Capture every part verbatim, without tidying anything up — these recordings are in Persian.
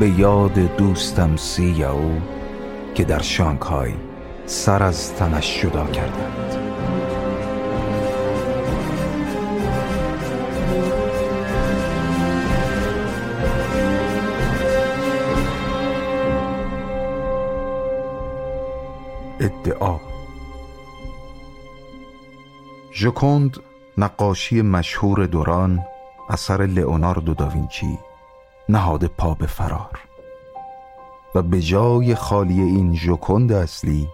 به یاد دوستم سی او که در شانگهای سر از تنش جدا کردند. ادعا. ژوکوند، نقاشی مشهور دوران، اثر لئوناردو داوینچی، نهاد پا به فرار و به جای خالی این ژوکوند اصلی،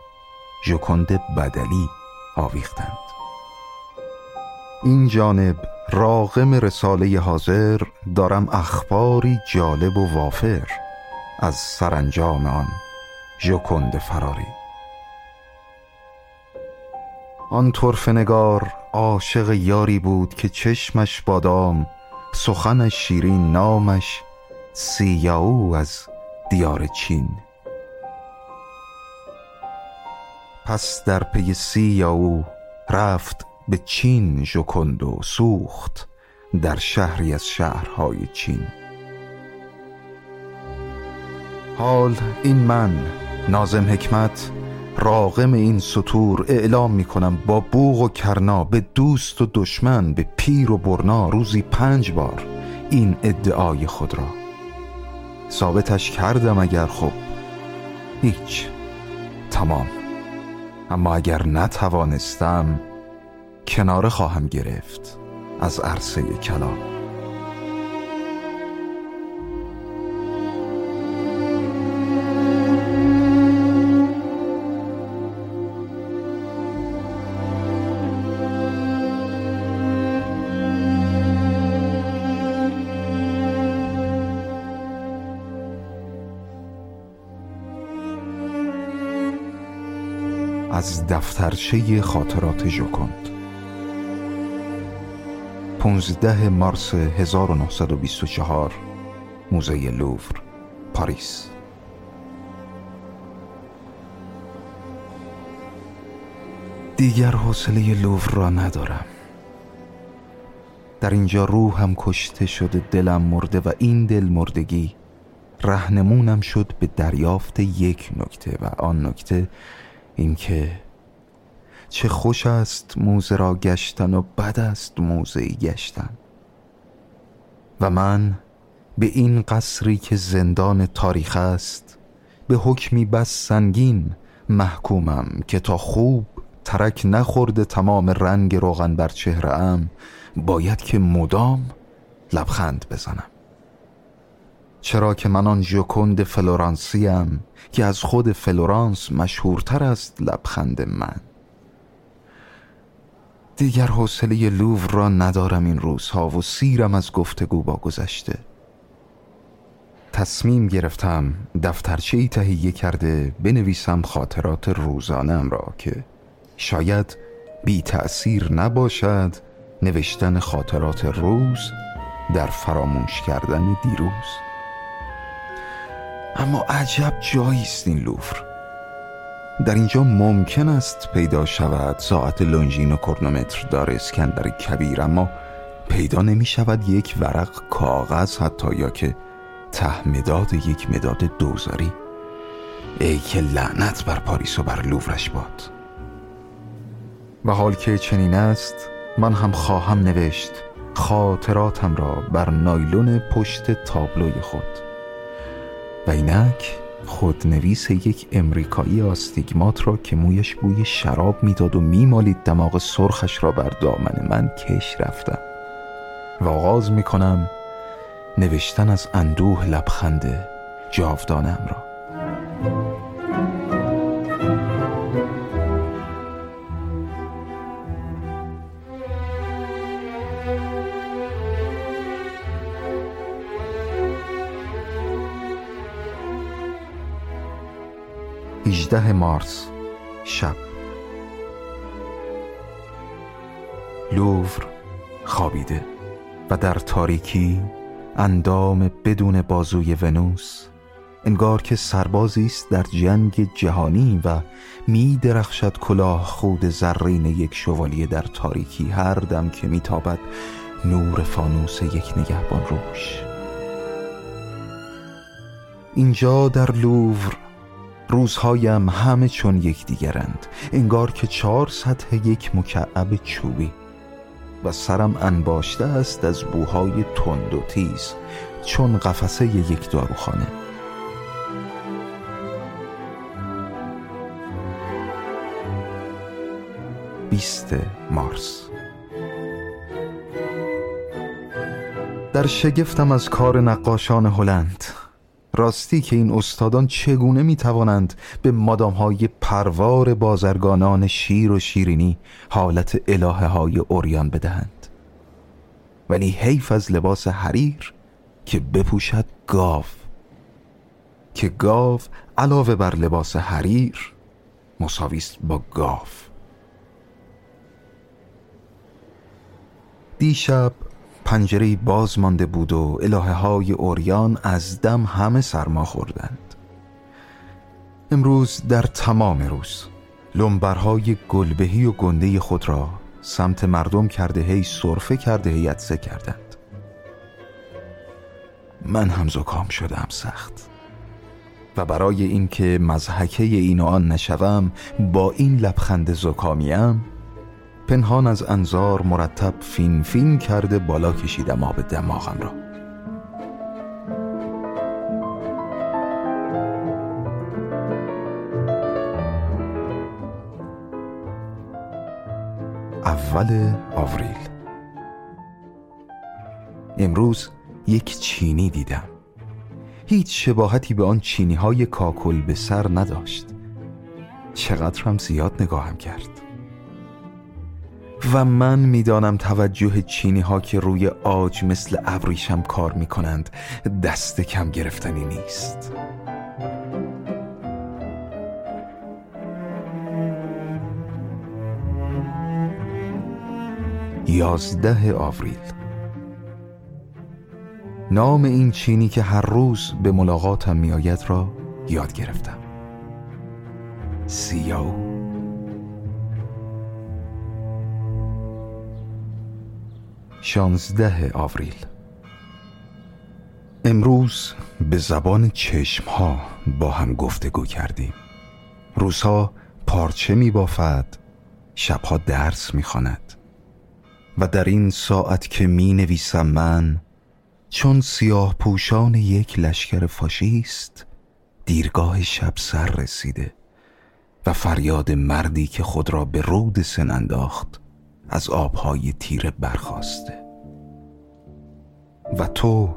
ژوکوند بدلی آویختند. این جانب راغم رساله حاضر دارم اخباری جالب و وافر از سرانجام آن ژوکوند فراری. آن طرفه‌نگار عاشق یاری بود که چشمش بادام، سخنش شیرین، نامش سیاو از دیار چین. پس در پی سیاو رفت به چین ژوکوند و سوخت در شهری از شهرهای چین. حال این من ناظم حکمت راغم این سطور اعلام می کنم با بوق و کرنا به دوست و دشمن، به پیر و برنا، روزی پنج بار این ادعای خود را ثابتش کردم. اگر خب هیچ، تمام. اما اگر نتوانستم، کناره خواهم گرفت از عرصه کلام. از دفترچه خاطرات ژوکوند، پانزده مارس هزار و نهصد و بیست و چهار، موزه لوور، پاریس. دیگر حوصله لوور را ندارم. در اینجا روحم کشته شده، دلم مرده و این دل مردگی رهنمونم شد به دریافت یک نکته، و آن نکته این که چه خوش است موزه را گشتن و بد است موزه گشتن. و من به این قصری که زندان تاریخ است به حکمی بس سنگین محکومم که تا خوب ترک نخورده تمام رنگ روغن بر چهره ام باید که مدام لبخند بزنم، چرا که من آن ژوکوند فلورانسیم که از خود فلورانس مشهورتر است لبخند من. دیگر حوصله لوور را ندارم این روزها و سیرم از گفتگو با گذشته. تصمیم گرفتم دفترچه‌ای تهیه کرده بنویسم خاطرات روزانه‌ام را که شاید بی تأثیر نباشد نوشتن خاطرات روز در فراموش کردن دیروز. اما عجب جایی است این لوور. در اینجا ممکن است پیدا شود ساعت لونژین و کرونومتر دار اسکندر کبیر، اما پیدا نمی شود یک ورق کاغذ، حتی یا که ته مداد یک مداد دوزاری. ای که لعنت بر پاریس و بر لوورش باد. و حال که چنین است، من هم خواهم نوشت خاطراتم را بر نایلون پشت تابلوی خود. و اینک خودنویس یک امریکایی آستیگمات را که مویش بوی شراب میداد و میمالید دماغ سرخش را بر دامن من کش رفتم و آغاز میکنم نوشتن از اندوه لبخند جاودانم را. هجدهم مارس، شب. لوور خوابیده و در تاریکی اندام بدون بازوی ونوس، انگار که سربازی است در جنگ جهانی و می درخشد کلاه خود زرین یک شوالیه در تاریکی. هر دم که می تابد نور فانوس یک نگهبان روش. اینجا در لوور روزهایم همه چون یکدیگرند، انگار که چهار سطح یک مکعب چوبی و سرم انباشته است از بوهای تند و تیز چون قفسه یک داروخانه. بیستم مارس. در شگفتم از کار نقاشان هلند. راستی که این استادان چگونه می توانند به مادامهای پروار بازرگانان شیر و شیرینی حالت الهه های اوریان بدهند، ولی حیف از لباس حریر که بپوشد گاو، که گاو علاوه بر لباس حریر مساویست با گاو. دیشب پنجره‌ای باز مانده بود و الهه‌های اوریان از دم همه سرما خوردند. امروز در تمام روز لنبرهای گلبهی و گندهی خود را سمت مردم کرده، هی سرفه کرده، هی عطسه کردند. من هم زکام شدم سخت و برای اینکه مضحکه این و آن نشوم با این لبخند زکامیم پنهان از انظار مرتب فین فین کرده بالا کشیدم آب دماغم را. اول آوریل. امروز یک چینی دیدم. هیچ شباهتی به آن چینی های کاکل به سر نداشت. چقدر هم زیاد نگاهم کرد. و من میدانم توجه چینی ها که روی عاج مثل ابریشم کار می کنند دست کم گرفتنی نیست. یازدهم آوریل. نام این چینی که هر روز به ملاقاتم می آید را یاد گرفتم. سیاو. شانزدهم آوریل. امروز به زبان چشمها با هم گفتگو کردیم. روزها پارچه می بافد، شبها درس می خواند. و در این ساعت که می نویسم من، چون سیاه پوشان یک لشکر فاشیست دیرگاه شب سر رسیده و فریاد مردی که خود را به رود سن انداخت از آبهای تیره برخاسته. و تو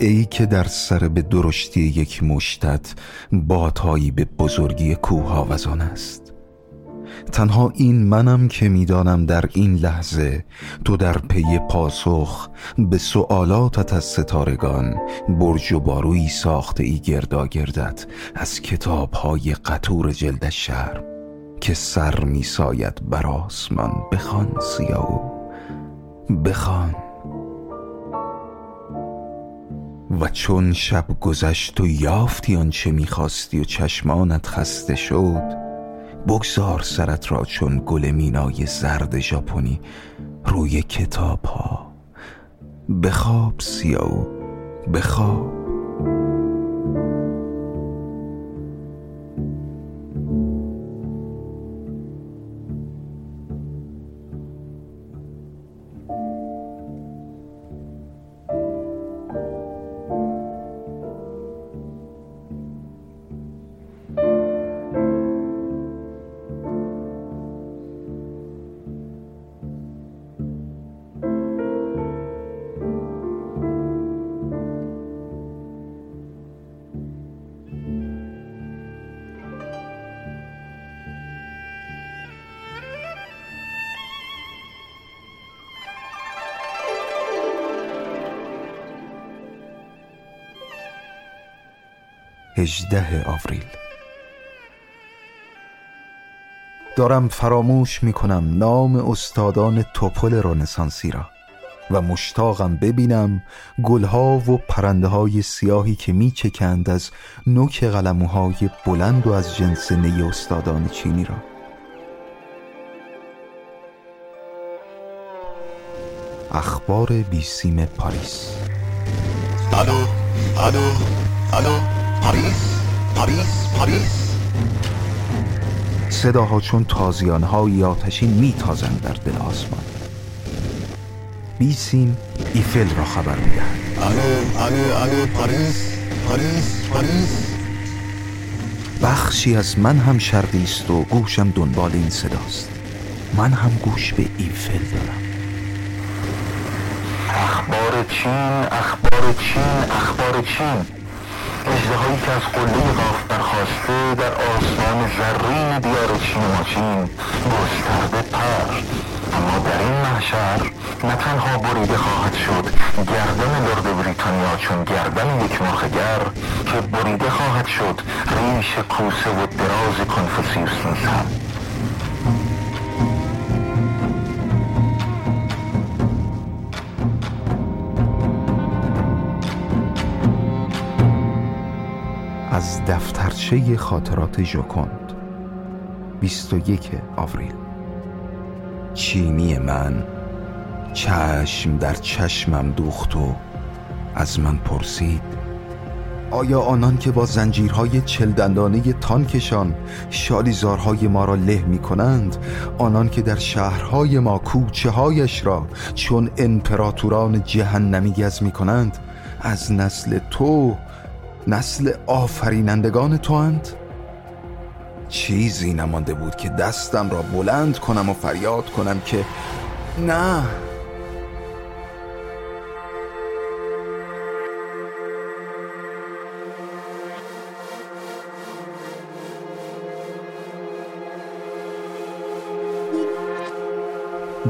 ای که در سر به درشتی یک مشتت بادهایی به بزرگی کوها وزان است، تنها این منم که میدانم در این لحظه تو در پی پاسخ به سؤالاتت از ستارگان برج و بارویی ساخته ای گرداگردت از کتابهای قطور جلد شرم که سر می ساید بر آسمان. بخوان سیاو، بخوان. و چون شب گذشت و یافتی آنچه می خواستی و چشمانت خسته شد، بگذار سرت را چون گل مینای زرد ژاپنی روی کتاب ها. بخواب سیاو، بخواب. هجدهم آوریل. دارم فراموش می کنم نام استادان توپل رنسانسی را و مشتاقم ببینم گلها و پرنده های سیاهی که می چکند از نوک قلموهای بلند و از جنس نی استادان چینی را. اخبار بیسیم پاریس. الو الو الو پاریس، پاریس، پاریس. صداها چون تازیان‌های آتشین میتازند در دل آسمان. بیسیم ایفل را خبر می‌دهد. آلو، آلو، آلو، پاریس، پاریس، پاریس. بخشی از من هم شرقی است و گوشم دنبال این صداست. من هم گوش به ایفل دارم. اخبار چین، اخبار چین، اخبار چین. اژدهایی که از قله قاف برخاسته در آسمان زرین دیار چین و چین گسترده پرد، اما در این محشر نه تنها بریده خواهد شد گردن لرد بریتانیا چون گردن یک ماخگر، که بریده خواهد شد ریش کوسه و دراز کنفوسیوس نیز هم. از دفترچه خاطرات ژوکوند، بیست و یک آوریل. چینی من چشم در چشمم دوخت و از من پرسید: آیا آنان که با زنجیرهای چلدندانه تانکشان شالیزارهای ما را له می کنند، آنان که در شهرهای ما کوچه هایش را چون امپراتوران جهنمی گز می کنند، از نسل تو، نسل آفرینندگان تو اند؟ چیزی نمانده بود که دستم را بلند کنم و فریاد کنم که نه.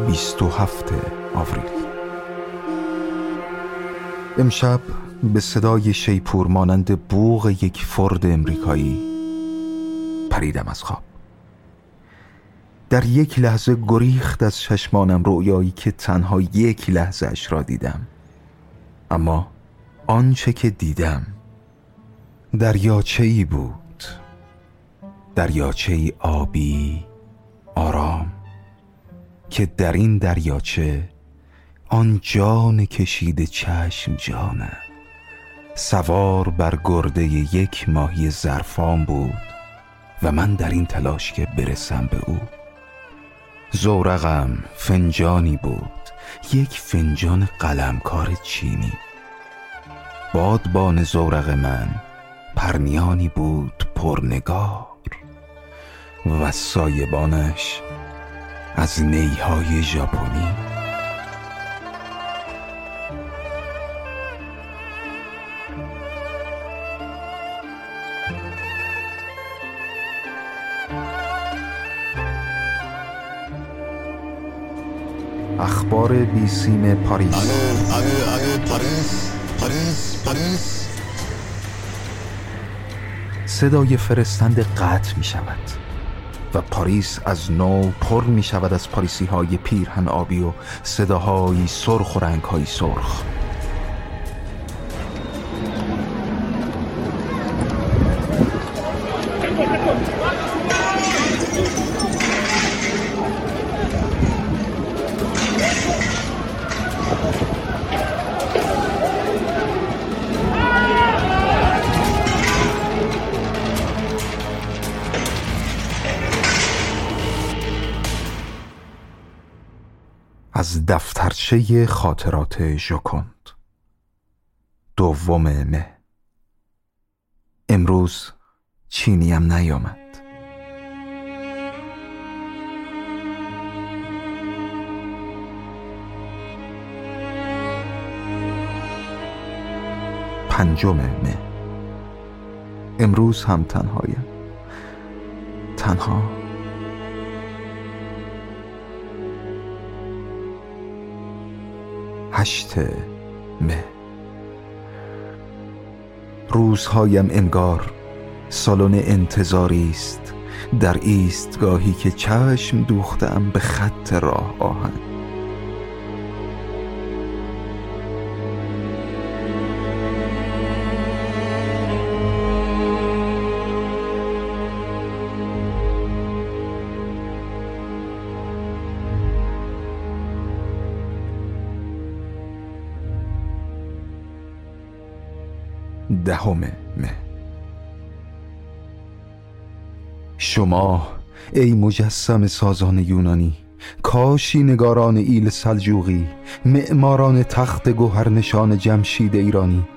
بیست و هفتم آوریل. امشب به صدای شیپور مانند بوق یک فرد امریکایی پریدم از خواب. در یک لحظه گریخت از چشمانم رؤیایی که تنها یک لحظه اش را دیدم، اما آنچه که دیدم دریاچه‌ای بود، دریاچه‌ای آبی آرام که در این دریاچه آن جان کشیده چشم جانم سوار بر گرده یک ماهی ظرفان بود و من در این تلاش که برسم به او. زورقم فنجانی بود، یک فنجان قلمکار چینی. بادبان زورق من پرنیانی بود پرنگار و سایبانش از نیهای ژاپنی. اخبار بیسیم پاریس. آلو، آلو، آلو، پاریس، پاریس، پاریس. صدای فرستنده قطع می شود و پاریس از نو پر می شود از پاریسی های پیرهن آبی و صداهای سرخ و رنگ های سرخ. از دفترچه خاطرات ژوکوند، دوم مه. امروز چینیم نیامد. پنجم مه. امروز هم تنهایم، تنها. هشتم مه. روزهایم انگار سالن انتظاری است در ایستگاهی که چشم دوختم به خط راه آهن. دهم مه. شما ای مجسم سازان یونانی، کاشی نگاران ایل سلجوقی، معماران تخت گوهرنشان جمشید ایرانی،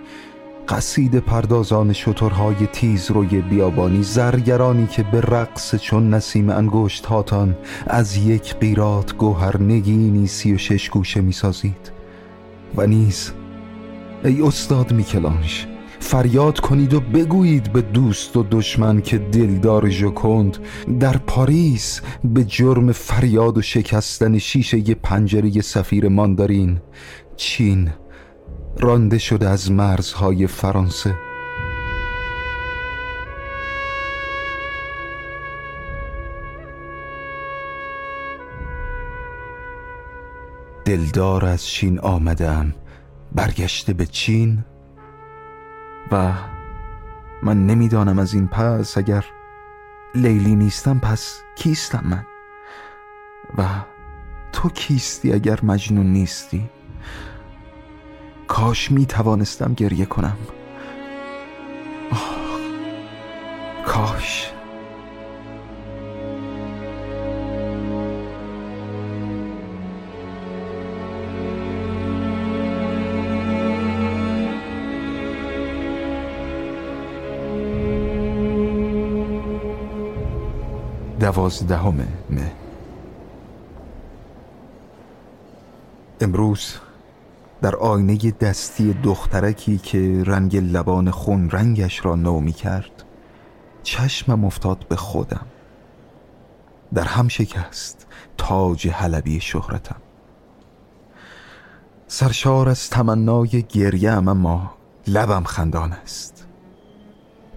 قصیده پردازان شترهای تیز روی بیابانی، زرگرانی که به رقص چون نسیم انگشت هاتان از یک قیرات گوهر نگینی سی و شش گوشه می سازید. و نیز ای استاد میکلانژ، فریاد کنید و بگویید به دوست و دشمن که دلدار ژوکند در پاریس به جرم فریاد و شکستن شیشه ی پنجره سفیر ماندارین چین رانده شده از مرزهای فرانسه. دلدار از چین آمدم، برگشته به چین، و من نمیدانم از این پس اگر لیلی نیستم پس کیستم من؟ و تو کیستی اگر مجنون نیستی؟ کاش می توانستم گریه کنم، آه کاش. دوازدهم مه. امروز در آینه دستی دخترکی که رنگ لبان خون رنگش را نو می کرد، چشمم افتاد به خودم. در هم شکست تاج حلبی شهرتم. سرشار از تمنای گریم، اما لبم خندان است.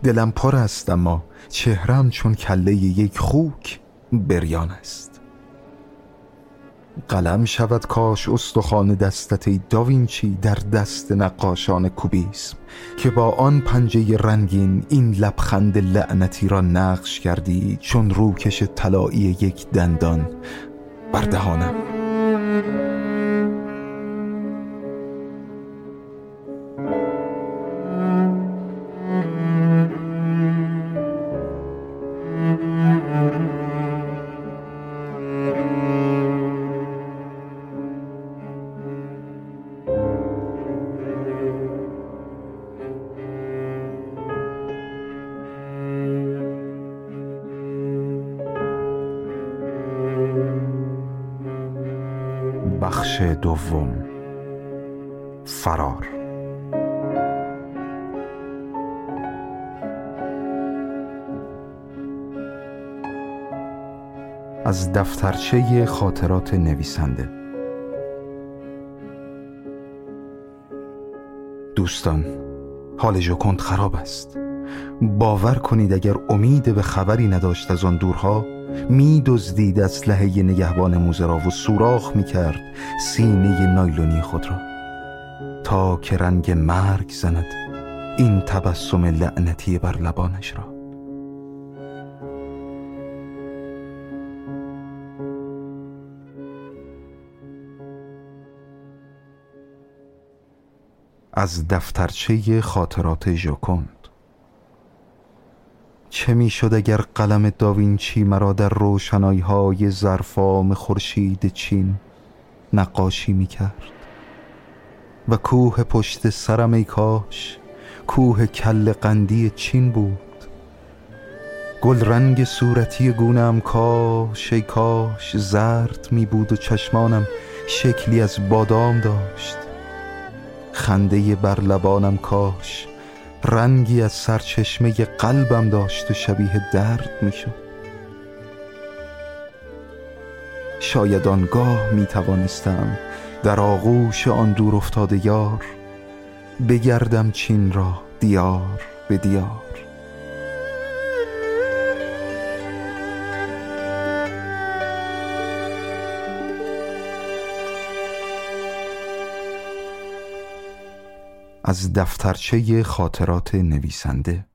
دلم پر است، اما چهرم چون کله یک خوک بریان است. قلم شود کاش استخوان دستته داوینچی در دست نقاشان کوبیسم که با آن پنجه رنگین این لبخند لعنتی را نقش کردی چون روکش طلایی یک دندان بر دهانم. بخش دوم، فرار. از دفترچه خاطرات نویسنده. دوستان، حال ژوکند خراب است. باور کنید اگر امید به خبری نداشت از آن دورها، می دزدید اسلحه نگهبان موزه را و سوراخ می کرد سینه نایلونی خود را تا که رنگ مرگ زند این تبسم لعنتی بر لبانش را. از دفترچه خاطرات ژوکند. چه می شد اگر قلم داوینچی مرا در روشنایی های زرفام خورشید چین نقاشی می کرد و کوه پشت سرم ای کاش کوه کل قندی چین بود. گل رنگ صورتی گونم کاش ای کاش زرد می بود و چشمانم شکلی از بادام داشت. خنده بر لبانم کاش رنگی از سرچشمه قلبم داشت و شبیه درد می شد. شاید آنگاه می توانستم در آغوش آن دور افتاده یار بگردم چین را دیار به دیار. از دفترچه خاطرات نویسنده.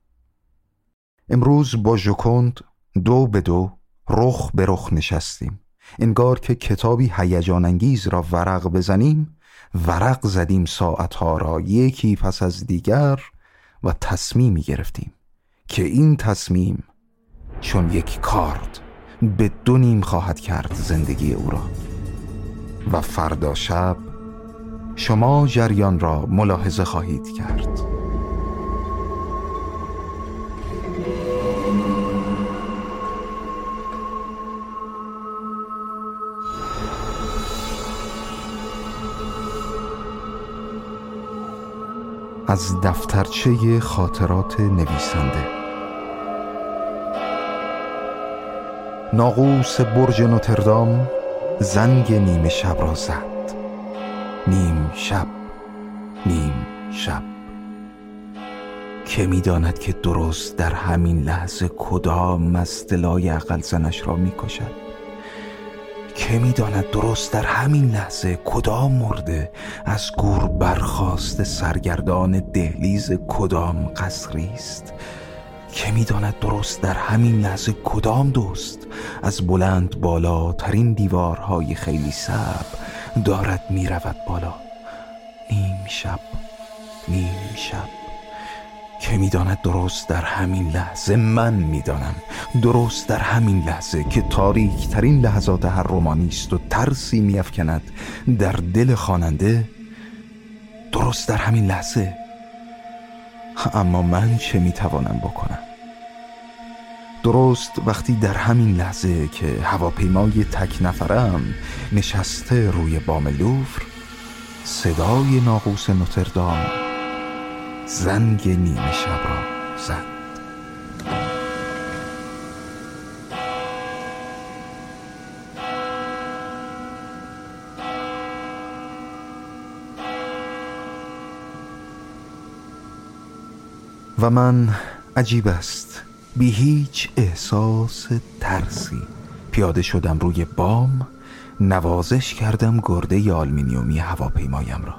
امروز با ژوکند دو به دو رخ به رخ نشستیم، انگار که کتابی هیجان انگیز را ورق بزنیم. ورق زدیم ساعتها را یکی پس از دیگر و تصمیمی گرفتیم که این تصمیم چون یک کارد به دو نیم خواهد کرد زندگی او را. و فردا شب شما جریان را ملاحظه خواهید کرد. از دفترچه خاطرات نویسنده. ناقوس برج نوتردام زنگ نیمه شب را زد. نیم شب، نیم شب، که می داند که درست در همین لحظه کدام مستلای عقل زنش را می کشد؟ که می داند درست در همین لحظه کدام مرده از گور برخاست سرگردان دهلیز کدام قصری است؟ که می داند درست در همین لحظه کدام دوست از بلند بالاترین دیوارهای خیلی صعب دارد می رود بالا؟ نیم شب، نیم شب، که می داند درست در همین لحظه، من می دانم درست در همین لحظه که تاریک ترین لحظات هر رمانی است و ترسی می افکند در دل خواننده، درست در همین لحظه. اما من چه می توانم بکنم؟ درست وقتی در همین لحظه که هواپیمای تک نفرم نشسته روی بام لوور، صدای ناقوس نوتردام زنگ نیمه شب را زد. و من، عجیب است، بی هیچ احساس ترسی پیاده شدم روی بام، نوازش کردم گرده آلومینیومی هواپیمایم را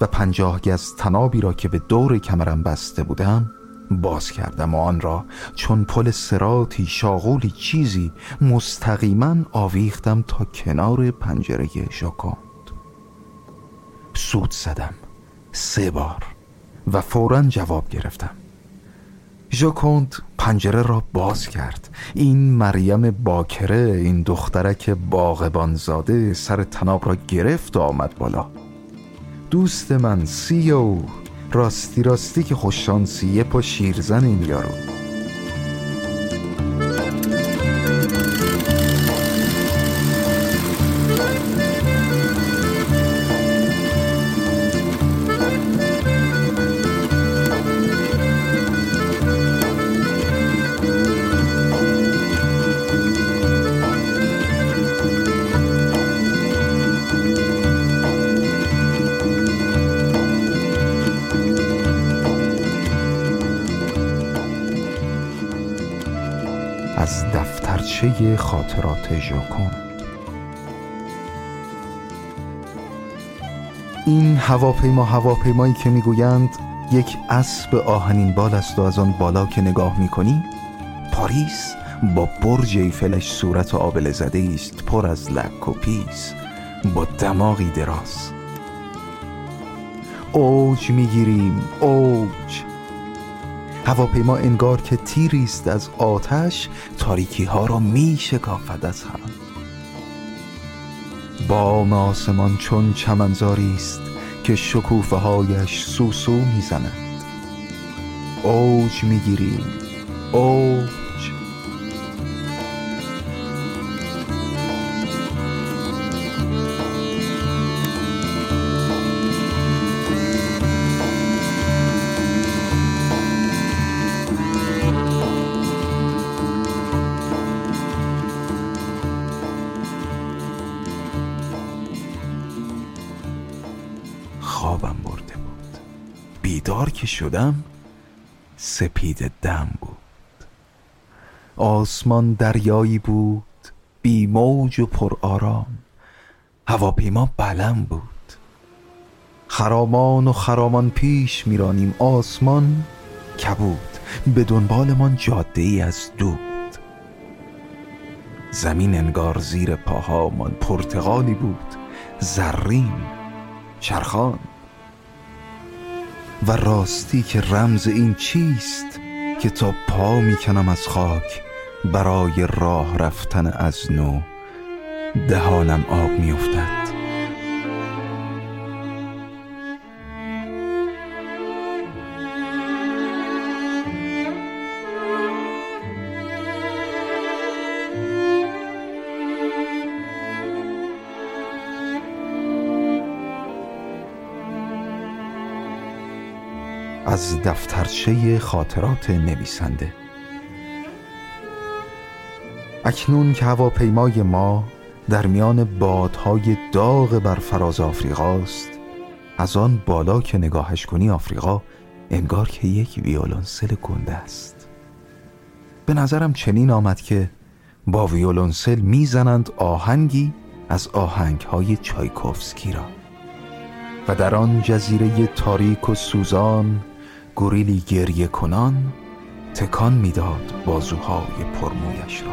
و پنجاه گز تنابی را که به دور کمرم بسته بودم باز کردم و آن را چون پل صراطی، شاغولی، چیزی مستقیما آویختم تا کنار پنجره ژوکوند. سوت زدم سه بار و فوراً جواب گرفتم. ژوکوند پنجره را باز کرد. این مریم باکره، این دخترک باغبانزاده، سر تناب را گرفت و آمد بالا. دوست من، سی او، راستی راستی که خوششانسیه، پا شیرزن این یارو. دفترچه خاطرات ژوکوند. این هواپیما، هواپیمایی که میگویند یک اسب آهنین بال است و از آن بالا که نگاه میکنی پاریس با برج ایفلش صورت آبله زده است، پر از لک و پیس، با دماغی دراز. اوج میگیریم، اوج. هواپیما انگار که تیری است از آتش، تاریکی ها را می شکافد از هم. بام آسمان چون چمنزاری است که شکوفه هایش سوسو می زند. اوج می گیریم، اوج. خوابم برده بود. بیدار که شدم سپید دم بود. آسمان دریایی بود، بی موج و پر آرام. هواپیما بلند بود. خرامان و خرامان پیش میرانیم. آسمان کبود، به دنبالمان جاده ای از دود. زمین انگار زیر پاهامان پرتقالی بود، زرین، چرخان. و راستی که رمز این چیست که تا پا میکنم از خاک برای راه رفتن از نو دهانم آب می افتد. از دفترچه خاطرات نویسنده. اکنون که هواپیمای ما در میان بادهای داغ بر فراز آفریقاست، از آن بالا که نگاهش کنی آفریقا انگار که یک ویولنسل گنده است. به نظرم چنین آمد که با ویولنسل میزنند آهنگی از آهنگهای چایکوفسکی را و در آن جزیره تاریک و سوزان گوریلی گریه کنان تکان میداد بازوهای پرمویش را.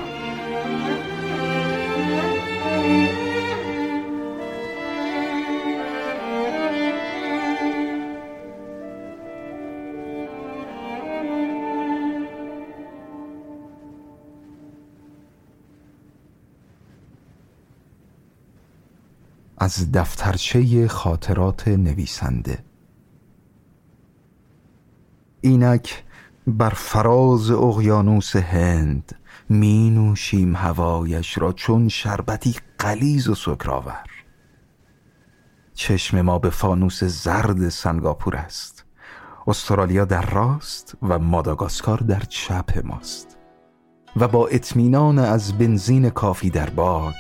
از دفترچه خاطرات نویسنده. اینک بر فراز اقیانوس هند می نوشیم هوایش را چون شربتی غلیظ و سکرآور. چشم ما به فانوس زرد سنگاپور است. استرالیا در راست و ماداگاسکار در چپ ماست و با اطمینان از بنزین کافی در باک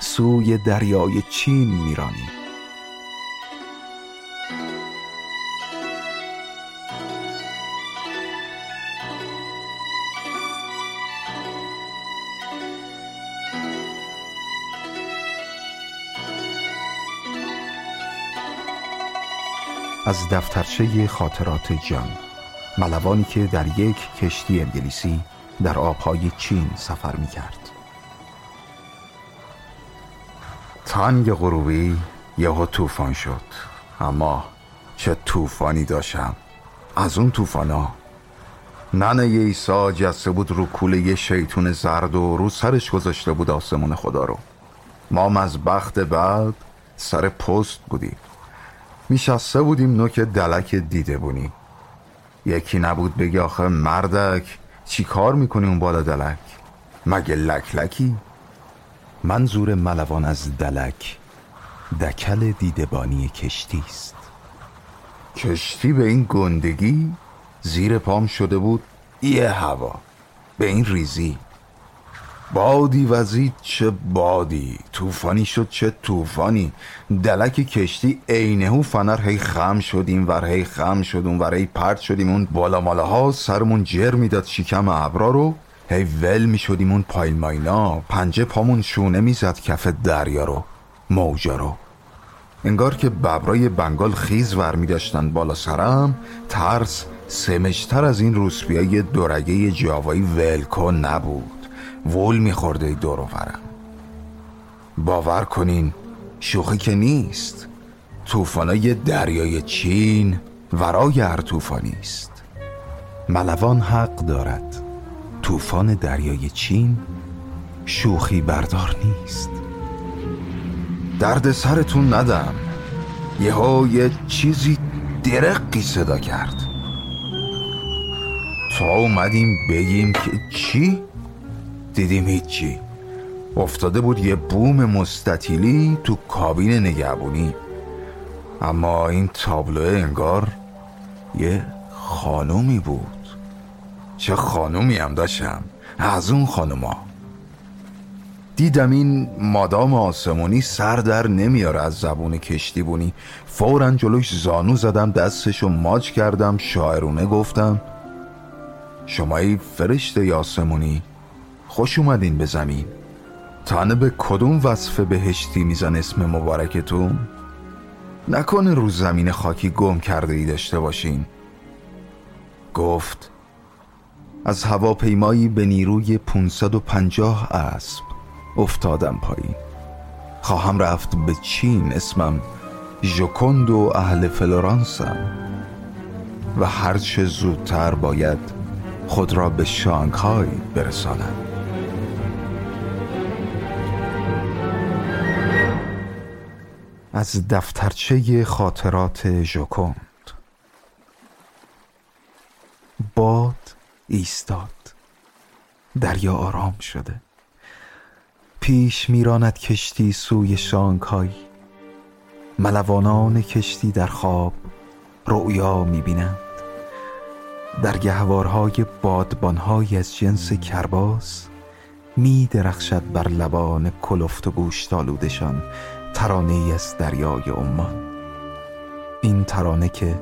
سوی دریای چین میرانی. از دفترچه خاطرات جان، ملوانی که در یک کشتی انگلیسی در آبهای چین سفر میکرد. تنگ غروبی یهو طوفان شد. اما چه طوفانی داشتم، از اون طوفانا. ننه عیسی جسته بود رو کوله یه شیطون زرد و رو سرش گذاشته بود آسمون خدا رو. ما از بخت بعد سر پست بودیم، میشسته بودیم نوک دلک دیده‌بونی. یکی نبود بگی آخه مردک چی کار میکنی اون بالا دلک؟ مگه لکلکی؟ منظور ملوان از دلک دکل دیدبانی کشتی است. کشتی به این گندگی زیر پام شده بود یه هوا، به این ریزی. بادی وزید چه بادی، طوفانی شد چه طوفانی. دلک کشتی عینه و فنر هی خم شدیم ور، هی خم شدیم ور، هی پرت شدیم اون بالا ماله ها. سرمون جر میداد شکم ابرا رو، هی ول می شدیم اون پایل ماینا. پنجه پامون شونه می زد کف دریا رو، موجا رو. انگار که ببرای بنگال خیز ور می داشتن بالا سرم. ترس سمجتر از این روسپیای دورگه جاوایی ولکو نبود، وول می خورده دورو ورم. باور کنین شوخی که نیست، طوفانای دریای چین ورای هر طوفانی است. ملوان حق دارد، طوفان دریای چین شوخی بردار نیست. درد سرتون ندم. یهو یه چیزی درقی صدا کرد. تا اومدیم بگیم که چی؟ دیدیم هیچی. افتاده بود یه بوم مستطیلی تو کابین نگهبانی. اما این تابلوه انگار یه خانومی بود. چه خانومی هم داشتم، از اون خانوما. دیدم این مادام آسمونی سر در نمیاره از زبون کشتی بونی. فوراً جلوش زانو زدم، دستشو ماچ کردم، شاعرونه گفتم شمایی فرشته آسمونی، خوش اومدین به زمین. تنه به کدوم وصف بهشتی میزن اسم مبارکتون؟ نکنه رو زمین خاکی گم کرده ای داشته باشین. گفت از هواپیمایی به نیروی پانصد و پنجاه اسب افتادم پایین. خواهم رفت به چین. اسمم ژوکوند و اهل فلورانسم و هرچه زودتر باید خود را به شانگهای برسانم. از دفترچه خاطرات ژوکوند. باد ایستاد، دریا آرام شده، پیش میراند کشتی سوی شانگهای. ملوانان کشتی در خواب رؤیا میبینند. در گهوارهای بادبانهای از جنس کرباس می درخشد بر لبان کلفت و گوشتالودشان ترانه‌ای از دریای عمان. این ترانه که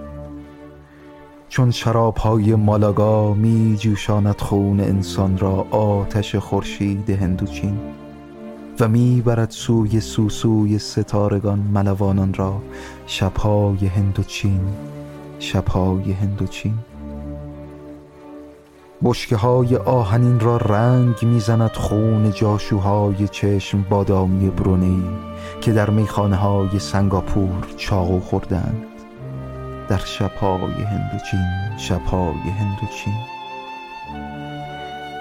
چون شرابهای مالاگا می جوشاند خون انسان را آتش خورشید هندوچین و می برد سوی سوسوی ستارگان ملوانان را شبهای هندوچین، شبهای هندوچین. بشکه های آهنین را رنگ میزند خون جاشوهای چشم بادامی برونی که در میخانه های سنگاپور چاقو خوردند در شبهای هندوچین، شبهای هندوچین.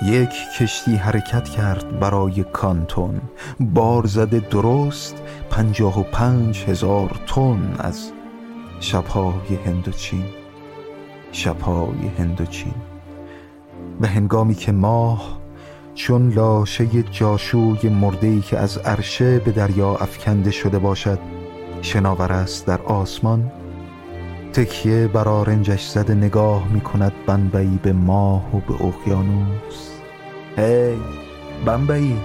یک کشتی حرکت کرد برای کانتون، بار زده درست پنجاه و پنج هزار تن از شبهای هندوچین، شبهای هندوچین. به هنگامی که ماه چون لاشه جاشوی مرده‌ای که از عرشه به دریا افکنده شده باشد شناور است در آسمان، تکیه بر آرنجش زده نگاه می‌کند بمبئی به ماه و به اقیانوس. هی بمبئی،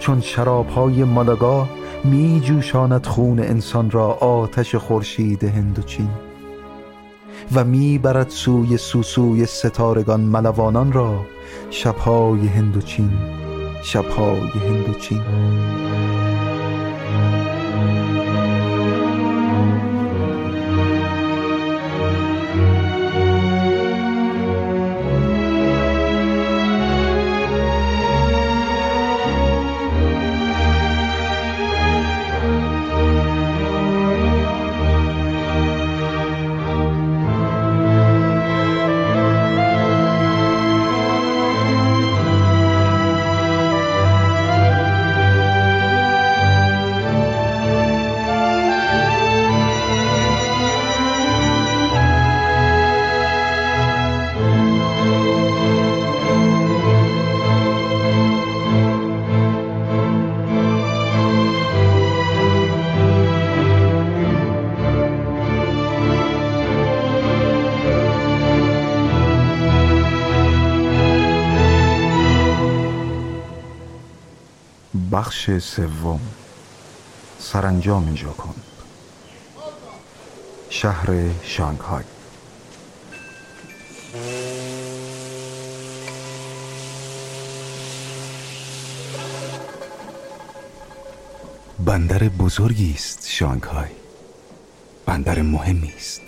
چون شراب‌های مالاگا می‌جوشاند خون انسان را آتش خورشید هندوچین و میبرد سوی سوسوی ستارگان ملوانان را شبهای هندوچین، شبهای هندوچین. بخش سوم، سرانجام ژوکوند. شهر شانگهای. بندر بزرگی است شانگهای، بندر مهمی است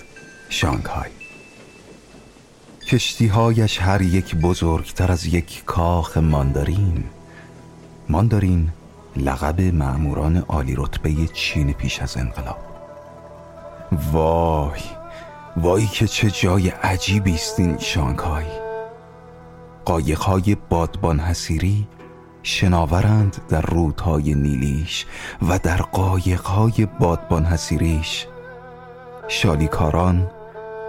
شانگهای. کشتی‌هایش هر یک بزرگتر از یک کاخ ماندارین. ماندارین لقب مأموران عالی رتبه چین پیش از انقلاب. وای وای که چه جای عجیبی است این شانگهای. قایق‌های بادبان حصیری شناورند در رودهای نیلیش و در قایق‌های بادبان حصیریش شالیکاران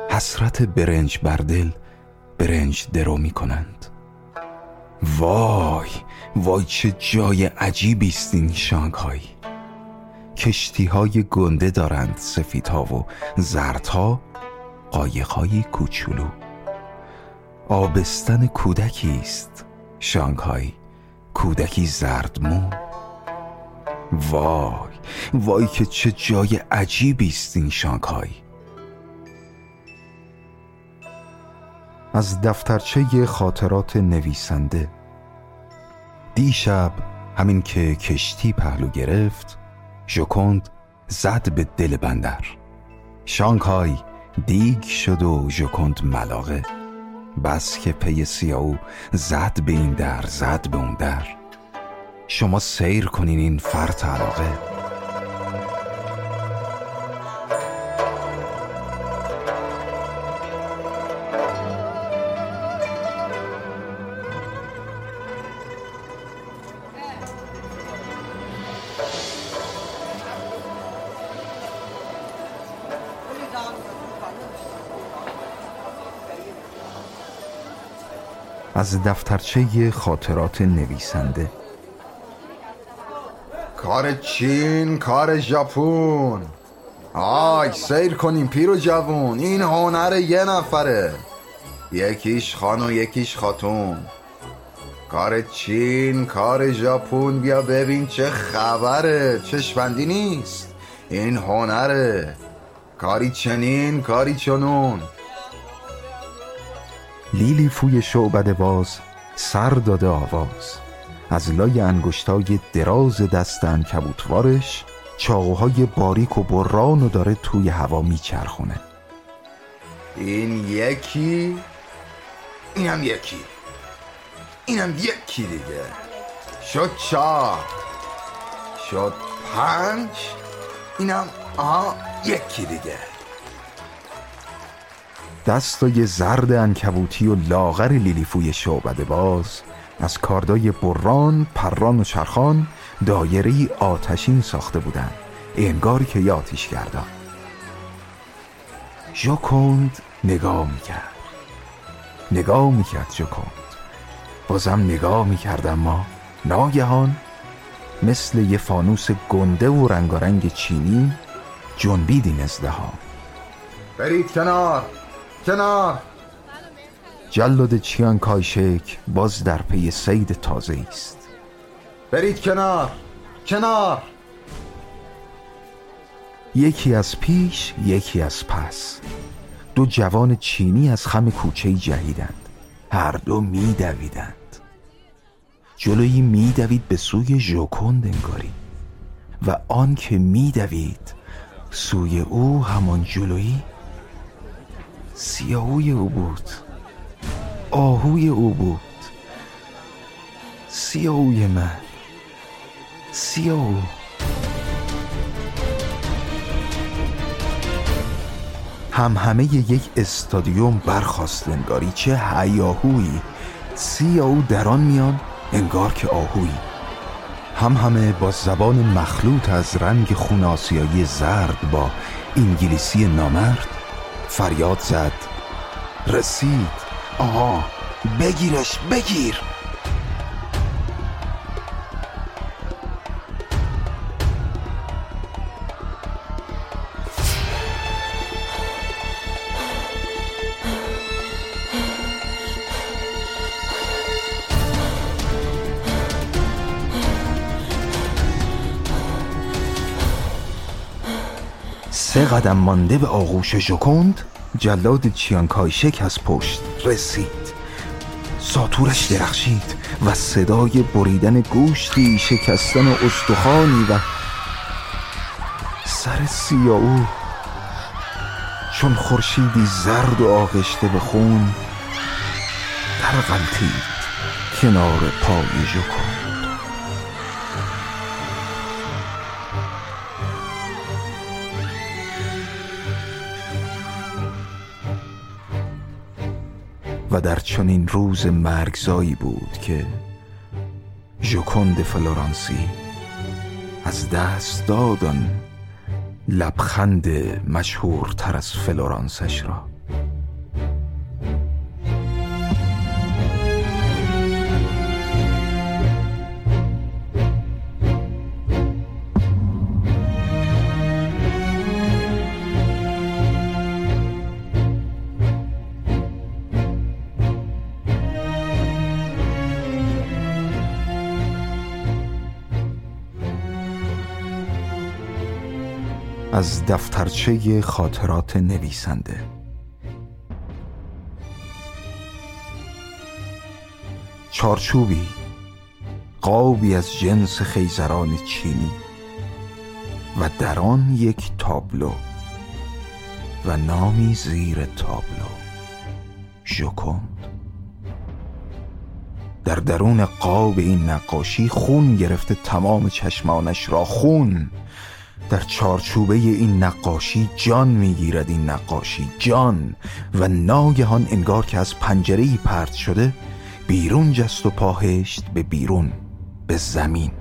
حسرت برنج بردل برنج درو می‌کنند. وای وای چه جای عجیبی است این شانگهای. کشتی‌های گنده دارند، سفیدها و زردها، قایق‌های کوچولو. آبستن کودکی است شانگهای، کودکی زردمو. وای وای که چه جای عجیبی است این شانگهای. از دفترچه خاطرات نویسنده. دیشب همین که کشتی پهلو گرفت، ژوکوند زد به دل بندر. شانگهای دیگ شد و ژوکوند ملاقه. بس که پی سیاو زد به این در، زد به اون در. شما سیر کنین این فرط علاقه. از دفترچه خاطرات نویسنده. کار چین، کار ژاپن. آی سیر کنیم پیر و جوون، این هنر یه نفره، یکیش خان و یکیش خاتون. کار چین، کار ژاپن، بیا ببین چه خبره، چشمندی نیست، این هنره. کاری چنین، کاری چنون. لیلی فوی شعبده باز سر داده آواز، از لای انگشتای دراز دست عنکبوتوارش چاقوهای باریک و برانو داره توی هوا میچرخونه. این یکی، اینم یکی، اینم یکی دیگه. شد چهار، شد پنج، اینم آها یکی دیگه. دستای زرد عنکبوتی و لاغر لیلیفوی شعبده باز از کاردای بران، پران و چرخان دایره‌ای آتشین ساخته بودن، انگار که یه آتشگردان. ژوکند نگاه میکرد، نگاه میکرد ژوکند، بازم نگاه میکرد. اما ناگهان مثل یه فانوس گنده و رنگارنگ چینی جنبیدین ازدهام. برید کنار، کنار. جلاد چیان کایشک باز در پی صید تازه است. برید کنار، کنار. یکی از پیش، یکی از پس. دو جوان چینی از خم کوچه جهیدند، هر دو می دویدند. جلویی می دوید به سوی ژوکند انگاری، و آن که می دوید سوی او، همان جلویی سیاهوی او بود، آهوی او بود، سیاهوی من، سیاهو. همهمه یک استادیوم برخاست انگاری، چه هیاهویی. سیاهو در آن میان انگار که آهویی. همهمه با زبان مخلوط از رنگ خون آسیایی زرد با انگلیسی نامرد فریاد زد: رسید، آها، بگیرش، بگیر. سه قدم مانده به آغوش ژوکند، جلاد چیان کایشک از پشت رسید. ساتورش درخشید و صدای بریدن گوشتی، شکستن استخوانی و سر سیاهو، چون خورشیدی زرد و آغشته به خون، در غلتید کنار پای ژوکند. و در چنین روز مرگزایی بود که ژوکند فلورانسی از دست دادن لبخند مشهورتر از فلورانسش را. از دفترچه خاطرات نویسنده. چارچوبی، قابی از جنس خیزران چینی، و در آن یک تابلو و نامی زیر تابلو: ژوکند. در درون قاب این نقاشی خون گرفته تمام چشمانش را، خون. در چارچوبه این نقاشی جان میگیرد، این نقاشی جان. و ناگهان انگار که از پنجره‌ای پرت شده بیرون جست و پاهشت به بیرون، به زمین.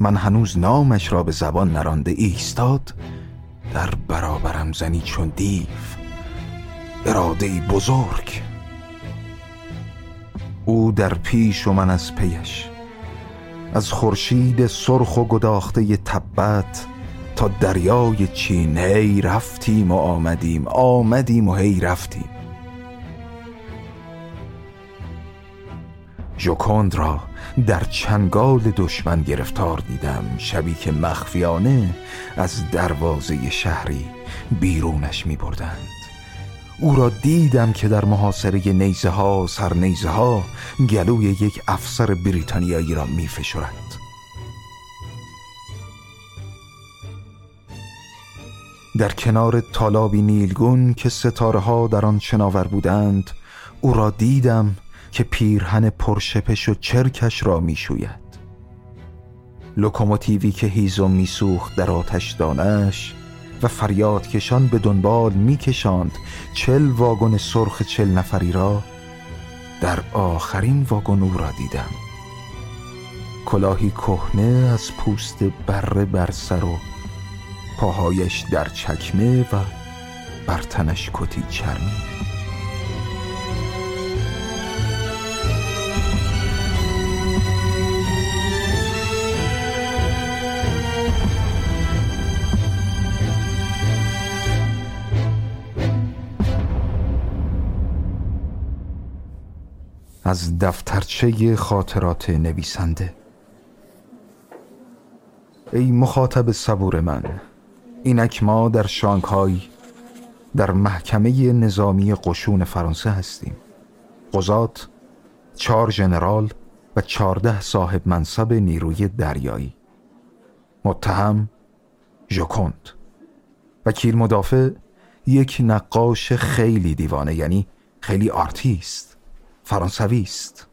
من هنوز نامش را به زبان نرانده ایستاد، در برابرم زنی چون دیو، اراده‌ای بزرگ. او در پیش و من از پیش، از خورشید سرخ و گداخته تبت تا دریای چین، هی رفتیم و آمدیم، آمدیم و هی رفتیم. ژوکند را در چنگال دشمن گرفتار دیدم، شبی که مخفیانه از دروازه شهری بیرونش می بردند. او را دیدم که در محاصره نیزه ها سر نیزه ها گلوی یک افسر بریتانیایی را می فشرد. در کنار تالابی نیلگون که ستاره ها در آن شناور بودند، او را دیدم که پیرهن پرشپش و چرکش را می شوید. لوکوموتیوی که هیزم می سوخت در آتش دانش و فریادکشان به دنبال می کشاند چل واگن سرخ چل نفری را، در آخرین واگن او را دیدم. کلاهی کهنه از پوست بره بر سر و پاهایش در چکمه و بر تنش کتی چرمی. از دفترچه خاطرات نویسنده. ای مخاطب صبور من، اینک ما در شانگهای در محکمه نظامی قشون فرانسه هستیم. قضات، چهار ژنرال و چهارده صاحب منصب نیروی دریایی. متهم، ژوکند. وکیل مدافع، یک نقاش خیلی دیوانه، یعنی خیلی آرتیست، فرانسوی است.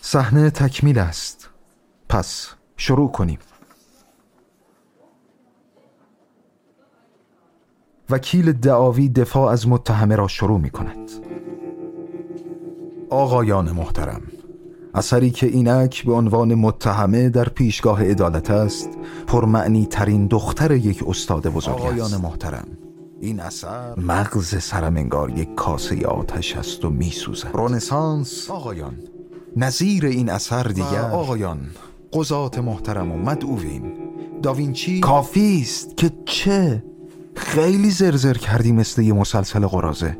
صحنه تکمیل است، پس شروع کنیم. وکیل دعاوی دفاع از متهمه را شروع می کند. آقایان محترم، اثری که اینک به عنوان متهمه در پیشگاه عدالت است، پرمعنی ترین دختر یک استاد بزرگ است. آقایان محترم، این اثر مغز سرم انگار یک کاسه آتش است و می سوزد. رنسانس آقایان، نظیر این اثر دیگر. آقایان قضات محترم و مدعوین، داوینچی کافی است که چه خیلی زرزر کردی، مثل یه مسلسل قرازه.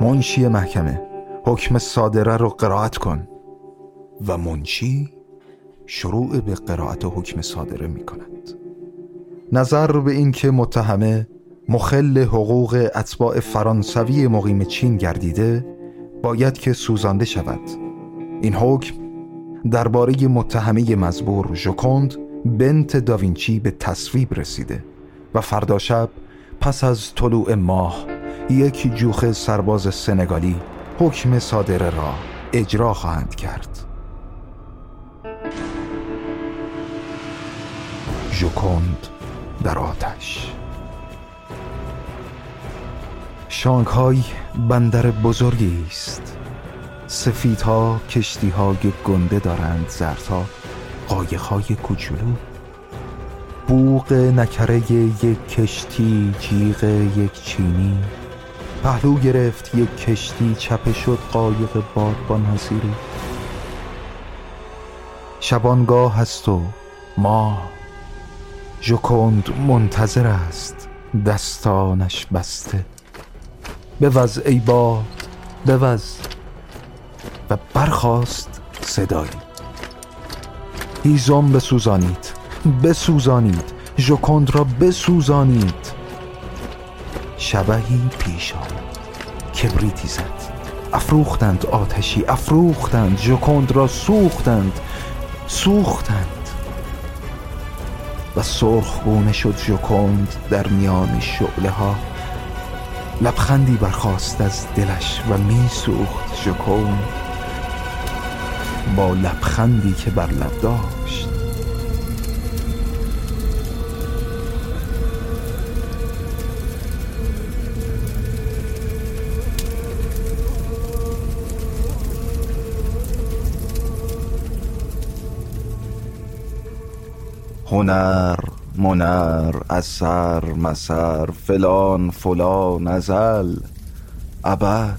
منشی محکمه، حکم صادره رو قرائت کن. و منشی شروع به قرائت حکم صادره می کند. نظر به این که متهمه مخل حقوق اتباع فرانسوی مقیم چین گردیده، باید که سوزانده شود. این حکم درباره متهمه مزبور ژوکند بنت داوینچی به تصویب رسیده و فردا شب پس از طلوع ماه یک جوخه سرباز سنگالی حکم صادره را اجرا خواهند کرد. ژوکند در آتش. شانگهای بندر بزرگی است. سفیدها کشتیهای گنده دارند، زردها قایقهای کوچولو. بوق نکره یک کشتی جیغ یک چینی، پهلو گرفت یک کشتی، چپه شد قایق بادبان حصیری. شبانگاه هست و ما ژوکند منتظر است، دستانش بسته. بوز ای باد، بوز. و برخاست صدایی: هیزم بسوزانید، بسوزانید، ژوکند را بسوزانید. شبحی پیش آمد، کبریتی زد، افروختند آتشی، افروختند ژوکند را، سوختند، سوختند. و سرخگونه شد ژوکند در میان شعله ها. لبخندی برخاست از دلش و می سوخت ژوکند، با لبخندی که بر لب داشت. هنر منر، اثر مسر، فلان فلان ازل ابد.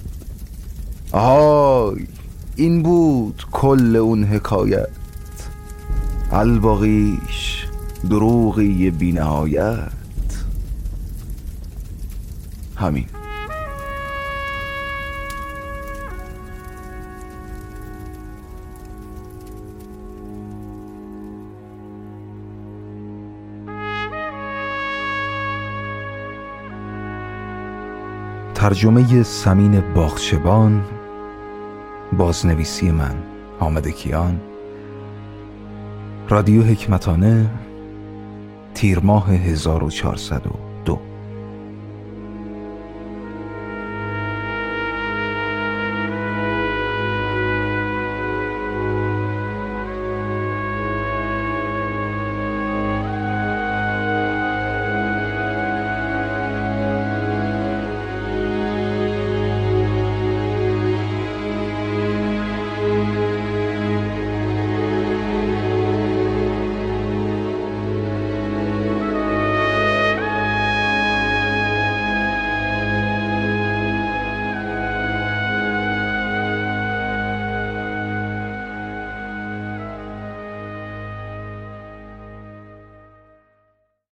آهای این بود کل اون حکایت، الباقیش دروغی بی نهایت. همین. ترجمه سمین باغچبان، بازنویسی من حامد کیان، رادیو حکمتانه، تیر ماه هزار و چهارصد.